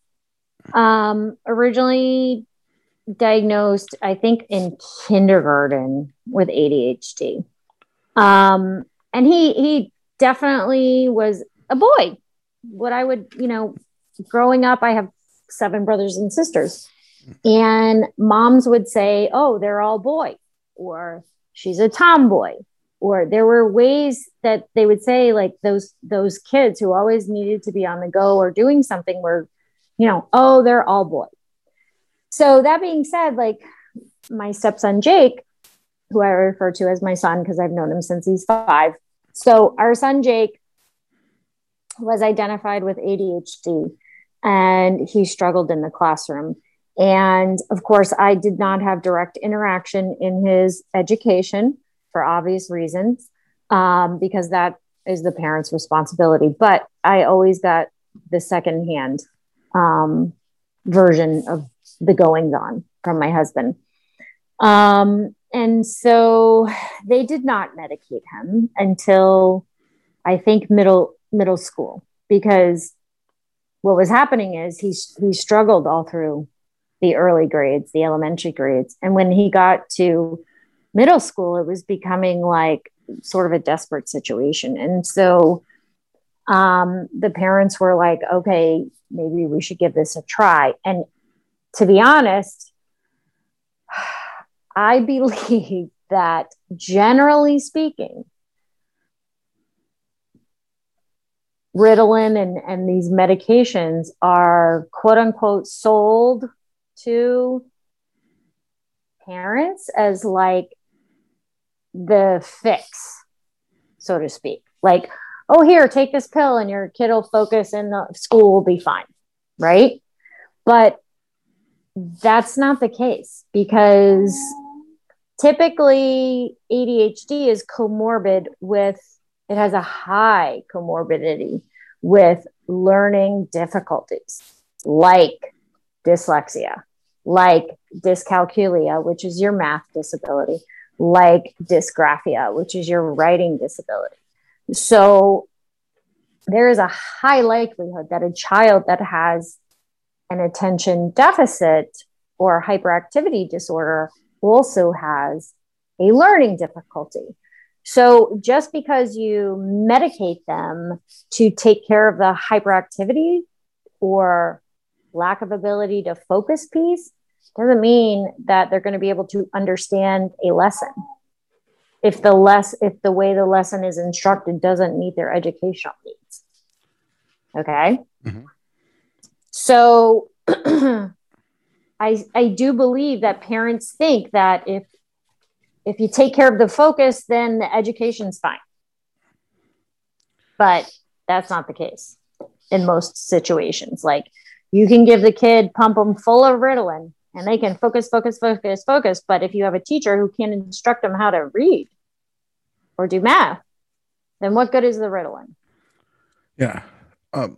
originally diagnosed, I think, in kindergarten with ADHD. And he definitely was a boy. What I would, growing up, I have 7 brothers and sisters, and moms would say, oh, they're all boy, or she's a tomboy, or there were ways that they would say, like those kids who always needed to be on the go or doing something were, oh, they're all boy. So that being said, like my stepson, Jake, who I refer to as my son, because I've known him since he's 5. So our son, Jake, was identified with ADHD, and he struggled in the classroom. And of course, I did not have direct interaction in his education for obvious reasons, because that is the parent's responsibility. But I always got the secondhand version of the goings on from my husband. And so they did not medicate him until I think middle school, because what was happening is he struggled all through the early grades, the elementary grades. And when he got to middle school, it was becoming like sort of a desperate situation. And so the parents were like, okay, maybe we should give this a try. And to be honest, I believe that generally speaking, Ritalin and these medications are quote unquote sold to parents as like the fix, so to speak. Like, oh, here, take this pill and your kid will focus and the school will be fine, right? But that's not the case, because typically ADHD is comorbid with, it has a high comorbidity with learning difficulties like dyslexia, like dyscalculia, which is your math disability, like dysgraphia, which is your writing disability. So there is a high likelihood that a child that has an attention deficit or hyperactivity disorder also has a learning difficulty. So just because you medicate them to take care of the hyperactivity or lack of ability to focus piece doesn't mean that they're going to be able to understand a lesson if the way the lesson is instructed doesn't meet their educational needs. Okay. Mm-hmm. So I do believe that parents think that if if you take care of the focus, then the education's fine. But that's not the case in most situations. Like, you can give the kid, pump them full of Ritalin, and they can focus. But if you have a teacher who can't instruct them how to read or do math, then what good is the Ritalin? Yeah. Look,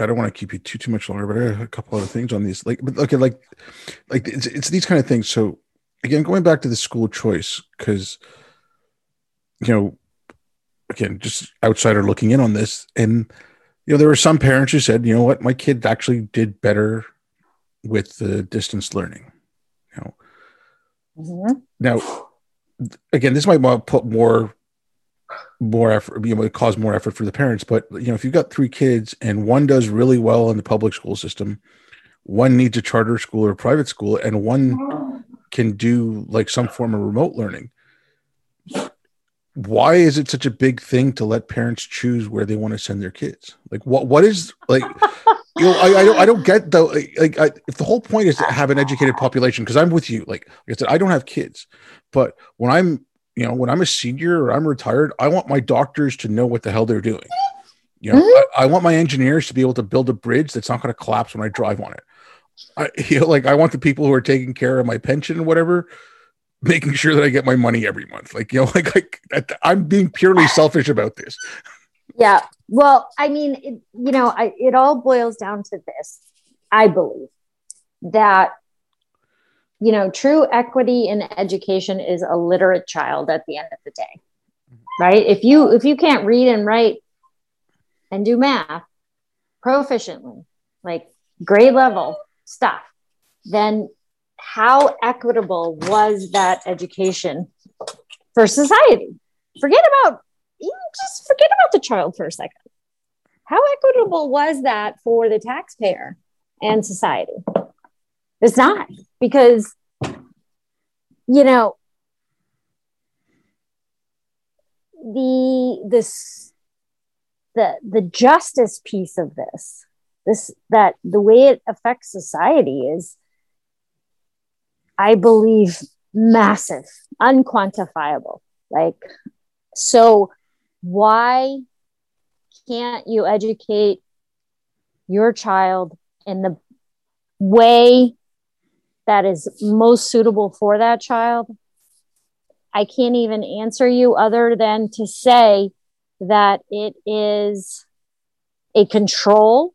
I don't want to keep you too much longer, but I have a couple other things on these. It's these kind of things. So again, going back to the school choice, because, you know, again, just outsider looking in on this, and, you know, there were some parents who said, you know what, my kid actually did better with the distance learning. You know, Now, again, this might put more effort, you know, cause more effort for the parents. But, you know, if you've got three kids and one does really well in the public school system, one needs a charter school or a private school, and one can do like some form of remote learning. Why is it such a big thing to let parents choose where they want to send their kids? Like, what is, like, you know, I don't get though. Like, if the whole point is to have an educated population, because I'm with you. Like I said, I don't have kids, but when I'm a senior or I'm retired, I want my doctors to know what the hell they're doing. You know, I want my engineers to be able to build a bridge that's not going to collapse when I drive on it. I want the people who are taking care of my pension and whatever, making sure that I get my money every month. Like, you know, like I'm being purely selfish about this. Yeah. Well, I mean, it all boils down to this. I believe that, you know, true equity in education is a literate child at the end of the day, right? If you can't read and write and do math proficiently, like grade level stuff, then how equitable was that education for society? Forget about the child for a second. How equitable was that for the taxpayer and society? It's not, because, you know, the justice piece of this, that the way it affects society is, I believe, massive, unquantifiable. Like, so why can't you educate your child in the way that is most suitable for that child? I can't even answer you other than to say that it is a control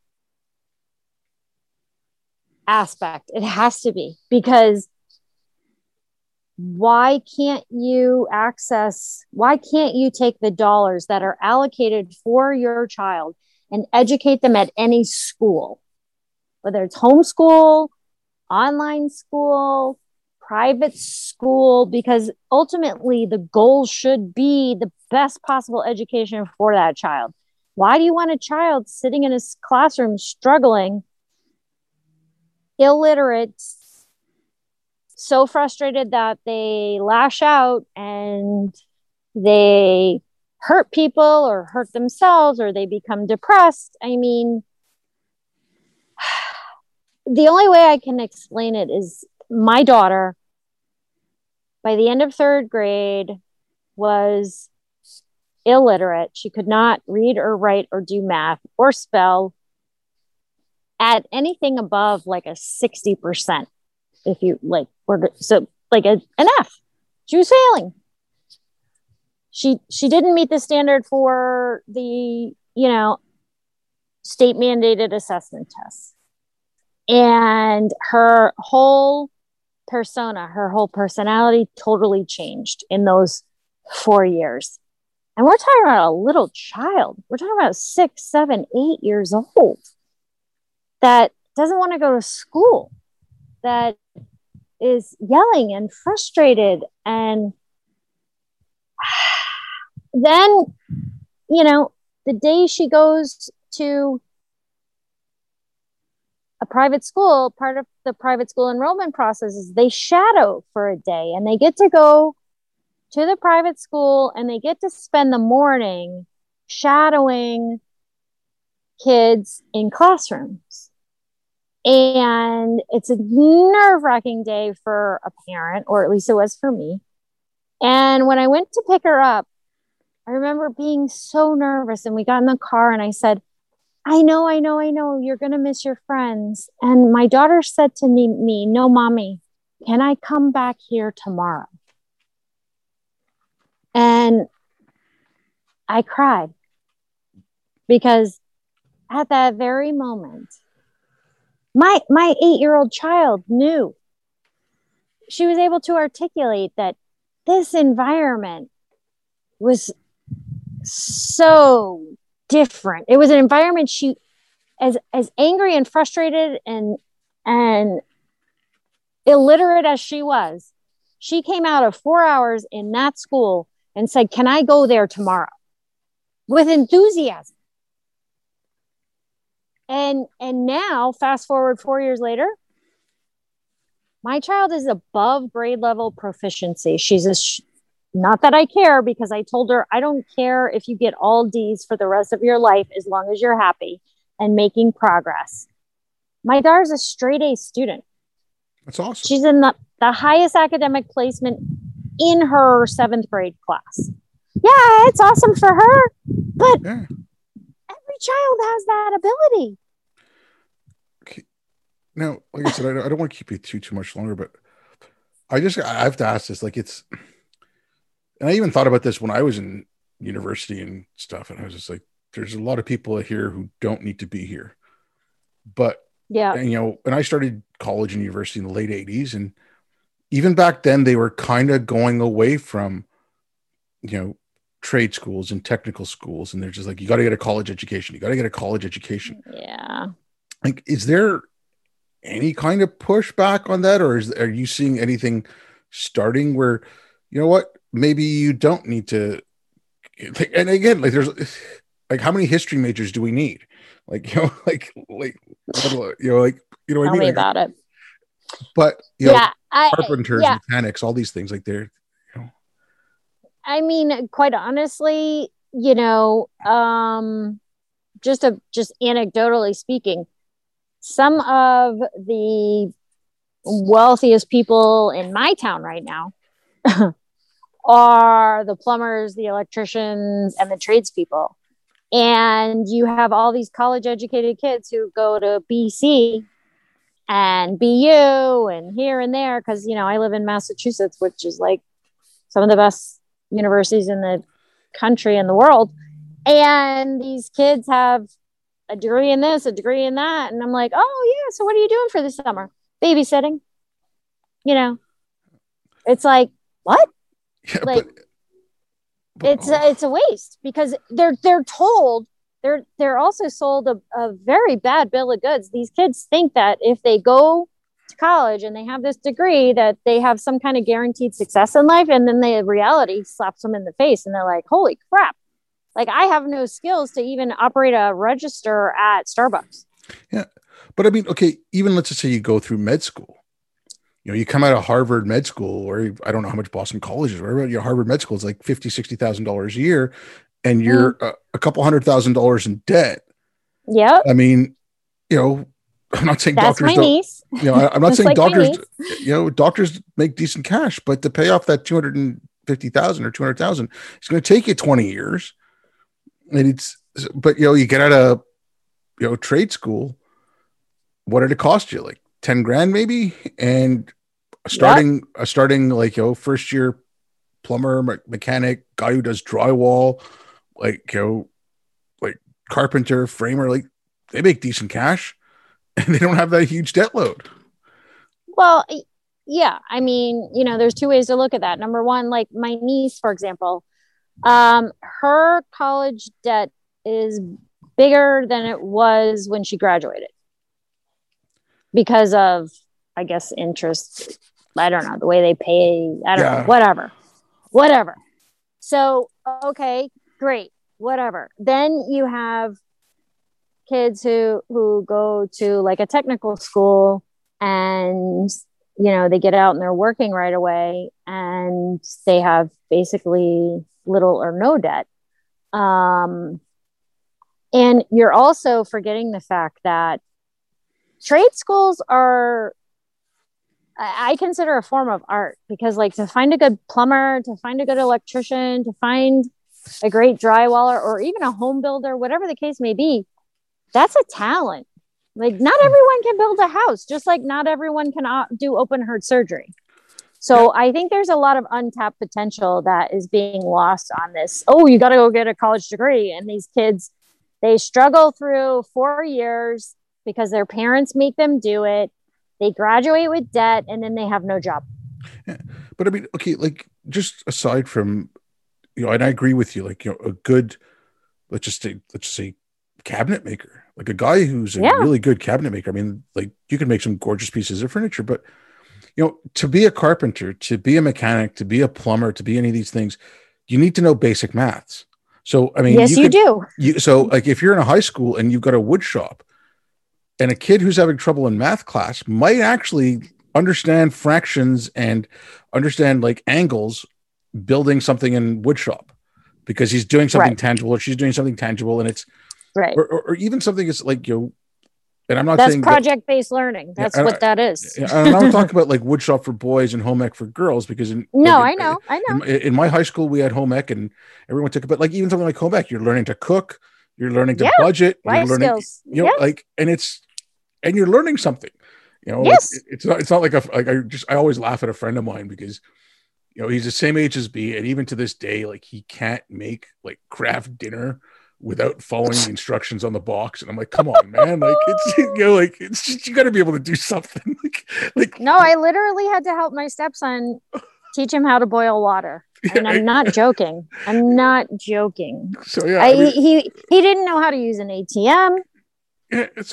aspect. It has to be, because why can't you take the dollars that are allocated for your child and educate them at any school, whether it's homeschool, online school, private school, because ultimately the goal should be the best possible education for that child. Why do you want a child sitting in a classroom struggling, illiterate, so frustrated that they lash out and they hurt people or hurt themselves or they become depressed? I mean, the only way I can explain it is my daughter, by the end of third grade, was illiterate. She could not read or write or do math or spell at anything above like a 60%. If you like, so like an F, she was failing. She didn't meet the standard for the, you know, state mandated assessment tests, and her whole persona, her whole personality totally changed in those 4 years. And we're talking about a little child. We're talking about 6, 7, 8 years old that doesn't want to go to school, that is yelling and frustrated. And then, you know, the day she goes to a private school, part of the private school enrollment process is they shadow for a day, and they get to go to the private school and they get to spend the morning shadowing kids in classrooms. And it's a nerve-wracking day for a parent, or at least it was for me. And when I went to pick her up, I remember being so nervous, and we got in the car and I said, I know, you're going to miss your friends. And my daughter said to me, no, mommy, can I come back here tomorrow? And I cried, because at that very moment, my 8-year-old child knew. She was able to articulate that this environment was so different. It was an environment she, as angry and frustrated and illiterate as she was, she came out of 4 hours in that school and said, can I go there tomorrow? With enthusiasm. And now, fast forward 4 years later, my child is above grade level proficiency. She's not that I care, because I told her, I don't care if you get all D's for the rest of your life, as long as you're happy and making progress. My daughter's a straight A student. That's awesome. She's in the highest academic placement in her 7th grade class. Yeah, it's awesome for her, but yeah. Every child has that ability. Okay. Now, like I said, I don't want to keep you too much longer, but I have to ask this. Like, it's, and I even thought about this when I was in university and stuff, and I was just like, there's a lot of people here who don't need to be here. But yeah, and, you know, and I started college and university in the late 80s, and even back then they were kind of going away from, you know, trade schools and technical schools, and they're just like, you got to get a college education. Yeah. Like, is there any kind of pushback on that, or are you seeing anything starting where, you know what, maybe you don't need to, like, and again, like, there's like, how many history majors do we need? Like, you know, what I mean? Tell me about it. But, you know, carpenters, mechanics, all these things, like, they're, you know. I mean, quite honestly, you know, just anecdotally speaking, some of the wealthiest people in my town right now are the plumbers, the electricians, and the tradespeople. And you have all these college-educated kids who go to BC and BU and here and there, because, you know, I live in Massachusetts, which is like some of the best universities in the country and the world. And these kids have a degree in this, a degree in that. And I'm like, oh, yeah, so what are you doing for the summer? Babysitting. You know, it's like, what? Yeah, like, but it's a waste, because they're told, they're also sold a very bad bill of goods. These kids think that if they go to college and they have this degree, that they have some kind of guaranteed success in life. And then the reality slaps them in the face, and they're like, holy crap. Like, I have no skills to even operate a register at Starbucks. Yeah. But I mean, okay, even let's just say you go through med school. You know, you come out of Harvard Med School, or I don't know how much Boston College is, whatever. Your Harvard Med School is like $50,000, $60,000 a year, and you're a couple $100,000 in debt. Yeah. I mean, you know, I'm not saying doctors, you know, doctors make decent cash, but to pay off that $250,000 or $200,000, it's going to take you 20 years. And but you know, you get out of, you know, trade school, what did it cost you? Like 10 grand maybe? And starting like, you know, first year plumber, mechanic, guy who does drywall, like, you know, like carpenter, framer, like, they make decent cash and they don't have that huge debt load. Well, yeah. I mean, you know, there's two ways to look at that. Number one, like my niece, for example, her college debt is bigger than it was when she graduated, because of, I guess, interest. I don't know, the way they pay. I don't know, whatever. So, okay, great, whatever. Then you have kids who go to like a technical school, and, you know, they get out and they're working right away, and they have basically little or no debt. And you're also forgetting the fact that trade schools are, I consider, a form of art, because like to find a good plumber, to find a good electrician, to find a great drywaller, or even a home builder, whatever the case may be, that's a talent. Like not everyone can build a house, just like not everyone can do open heart surgery. So I think there's a lot of untapped potential that is being lost on this. Oh, you got to go get a college degree. And these kids, they struggle through 4 years because their parents make them do it. They graduate with debt, and then they have no job. Yeah. But I mean, okay, like just aside from, you know, and I agree with you, like, you know, a good, let's just say cabinet maker, like a guy who's a really good cabinet maker. I mean, like you can make some gorgeous pieces of furniture, but you know, to be a carpenter, to be a mechanic, to be a plumber, to be any of these things, you need to know basic maths. So, I mean, yes, you do. So like if you're in a high school and you've got a wood shop, and a kid who's having trouble in math class might actually understand fractions and understand like angles building something in woodshop, because he's doing something tangible, or she's doing something tangible, and it's or even something is like, you know, and I'm not saying that's project-based learning. That's what that is. And I'm talking about like woodshop for boys and home ec for girls, because I know. In my high school, we had home ec, and everyone took it. But like even something like home ec, you're learning to cook, you're learning to budget, you're learning skills. You know, like, and it's, and you're learning something, you know. Yes. It's not like I always laugh at a friend of mine, because, you know, he's the same age as me, and even to this day, like he can't make like craft dinner without following the instructions on the box. And I'm like, come on, man, like it's, you know, like it's just, you got to be able to do something. like no, I literally had to help my stepson teach him how to boil water. And I'm not joking. So yeah, I mean, he didn't know how to use an ATM. Yeah, it's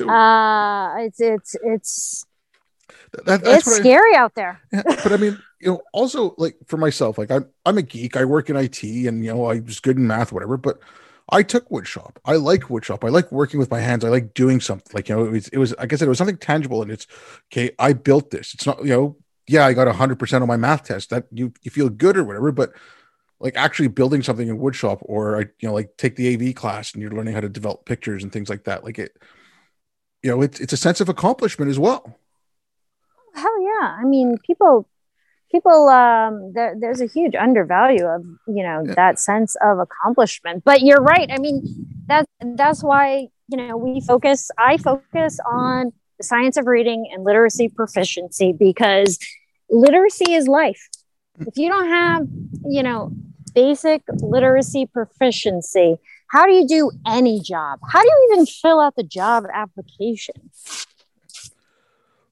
scary out there. Yeah, but I mean, you know, also like for myself, like I'm a geek. I work in IT, and you know, I was good in math, whatever. But I took woodshop. I like woodshop. I like working with my hands. I like doing something. Like, you know, it was like I said, it was something tangible, and it's okay. I built this. It's not, you know, yeah, I got 100% on my math test. That you feel good or whatever, but like actually building something in woodshop, or you know, like take the AV class and you're learning how to develop pictures and things like that. Like it, you know, it's a sense of accomplishment as well. Hell yeah! I mean, people. There's a huge undervalue of, you know, that sense of accomplishment. But you're right. I mean, that's why, you know, I focus on the science of reading and literacy proficiency, because literacy is life. If you don't have, you know, basic literacy proficiency, how do you do any job? How do you even fill out the job application?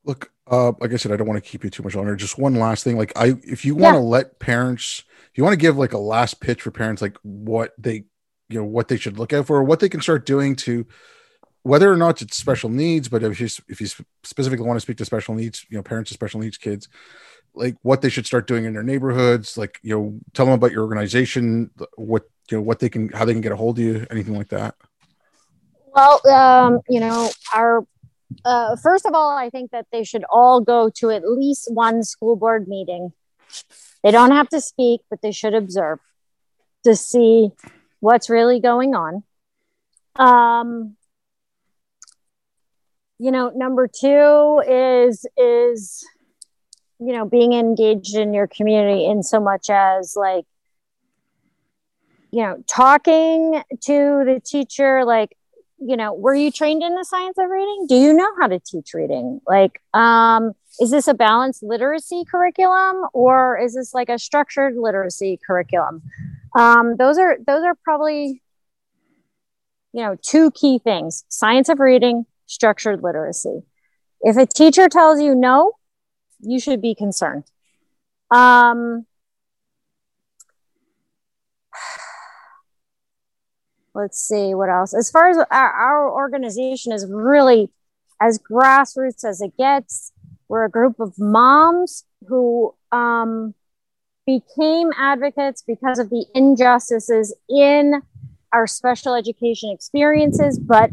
Look, like I said, I don't want to keep you too much longer. Just one last thing. Like if you want to let parents, if you want to give like a last pitch for parents, like what they, you know, what they should look out for, or what they can start doing to, whether or not it's special needs, but if you specifically want to speak to special needs, you know, parents of special needs kids, like what they should start doing in their neighborhoods, like, you know, tell them about your organization, what, you know, what they can, how they can get a hold of you, anything like that. Well, you know, our, first of all, I think that they should all go to at least one school board meeting. They don't have to speak, but they should observe to see what's really going on. You know, number two is, you know, being engaged in your community in so much as like, you know, talking to the teacher, like, you know, were you trained in the science of reading? Do you know how to teach reading? Like, is this a balanced literacy curriculum, or is this like a structured literacy curriculum? Those are probably, you know, two key things: science of reading, structured literacy. If a teacher tells you no, you should be concerned. Let's see what else. As far as our organization is really as grassroots as it gets. We're a group of moms who became advocates because of the injustices in our special education experiences, but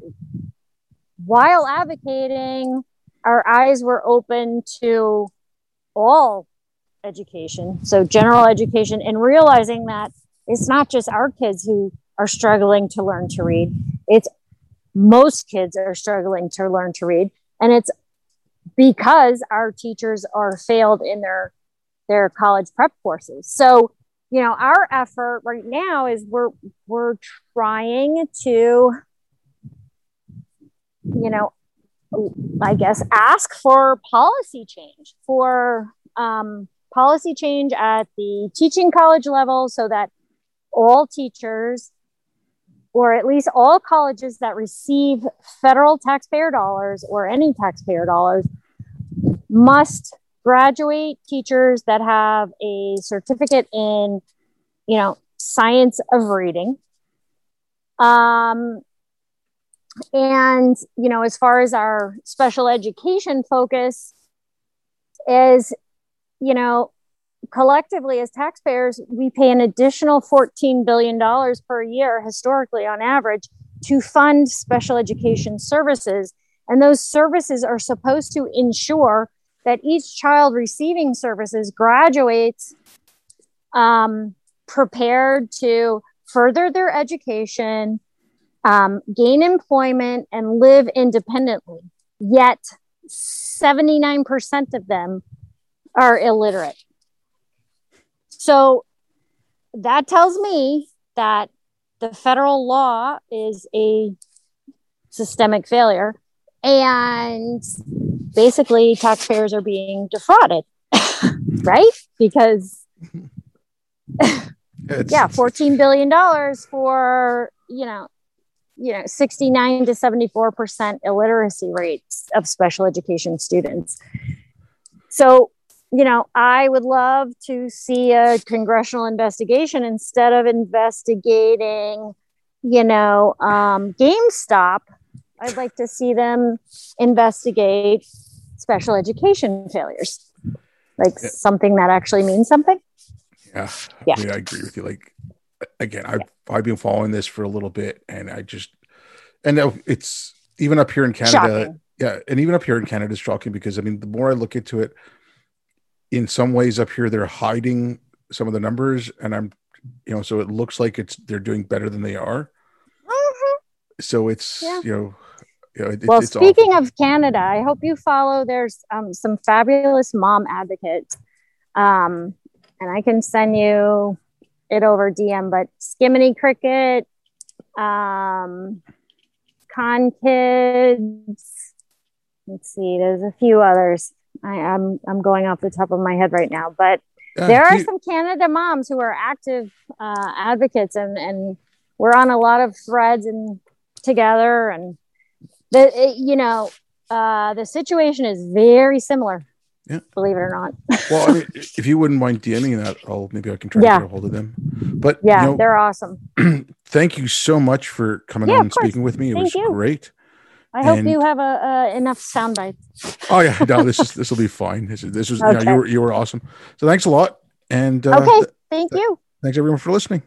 while advocating, our eyes were open to all education, so general education, and realizing that it's not just our kids who are struggling to learn to read. It's most kids are struggling to learn to read, and it's because our teachers are failed in their college prep courses. So, you know, our effort right now is we're trying to, you know, I guess, ask for policy change, for policy change at the teaching college level, so that all teachers, or at least all colleges that receive federal taxpayer dollars or any taxpayer dollars, must graduate teachers that have a certificate in, you know, science of reading. And, you know, as far as our special education focus is, you know, collectively as taxpayers, we pay an additional $14 billion per year historically on average to fund special education services. And those services are supposed to ensure that each child receiving services graduates prepared to further their education, gain employment, and live independently. Yet 79% of them are illiterate. So that tells me that the federal law is a systemic failure, and basically taxpayers are being defrauded, right? Because $14 billion for, you know, 69 to 74% illiteracy rates of special education students. So, you know, I would love to see a congressional investigation instead of investigating, you know, GameStop. I'd like to see them investigate special education failures, like something that actually means something. Yeah. I mean, I agree with you. Like, again, I've been following this for a little bit, and it's even up here in Canada. Shocking. Yeah. And even up here in Canada is shocking, because I mean, the more I look into it, in some ways up here, they're hiding some of the numbers, and I'm, you know, so it looks like they're doing better than they are. Mm-hmm. So it's, you know, well, it's speaking awful. Of Canada, I hope you follow. There's some fabulous mom advocates, and I can send you it over DM, but Skimony Cricket, Con Kids, let's see, there's a few others. I'm going off the top of my head right now, but there are some Canada moms who are active advocates, and we're on a lot of threads and together, and the situation is very similar. Yeah. Believe it or not. Well, I mean, if you wouldn't mind DMing that, maybe I can try to get a hold of them. But yeah, you know, they're awesome. Thank you so much for coming on and speaking with me. It was great. I hope you have enough sound bites. Oh yeah, no, this will be fine. This was okay. You were awesome. So thanks a lot, and okay, thank you. Thanks everyone for listening.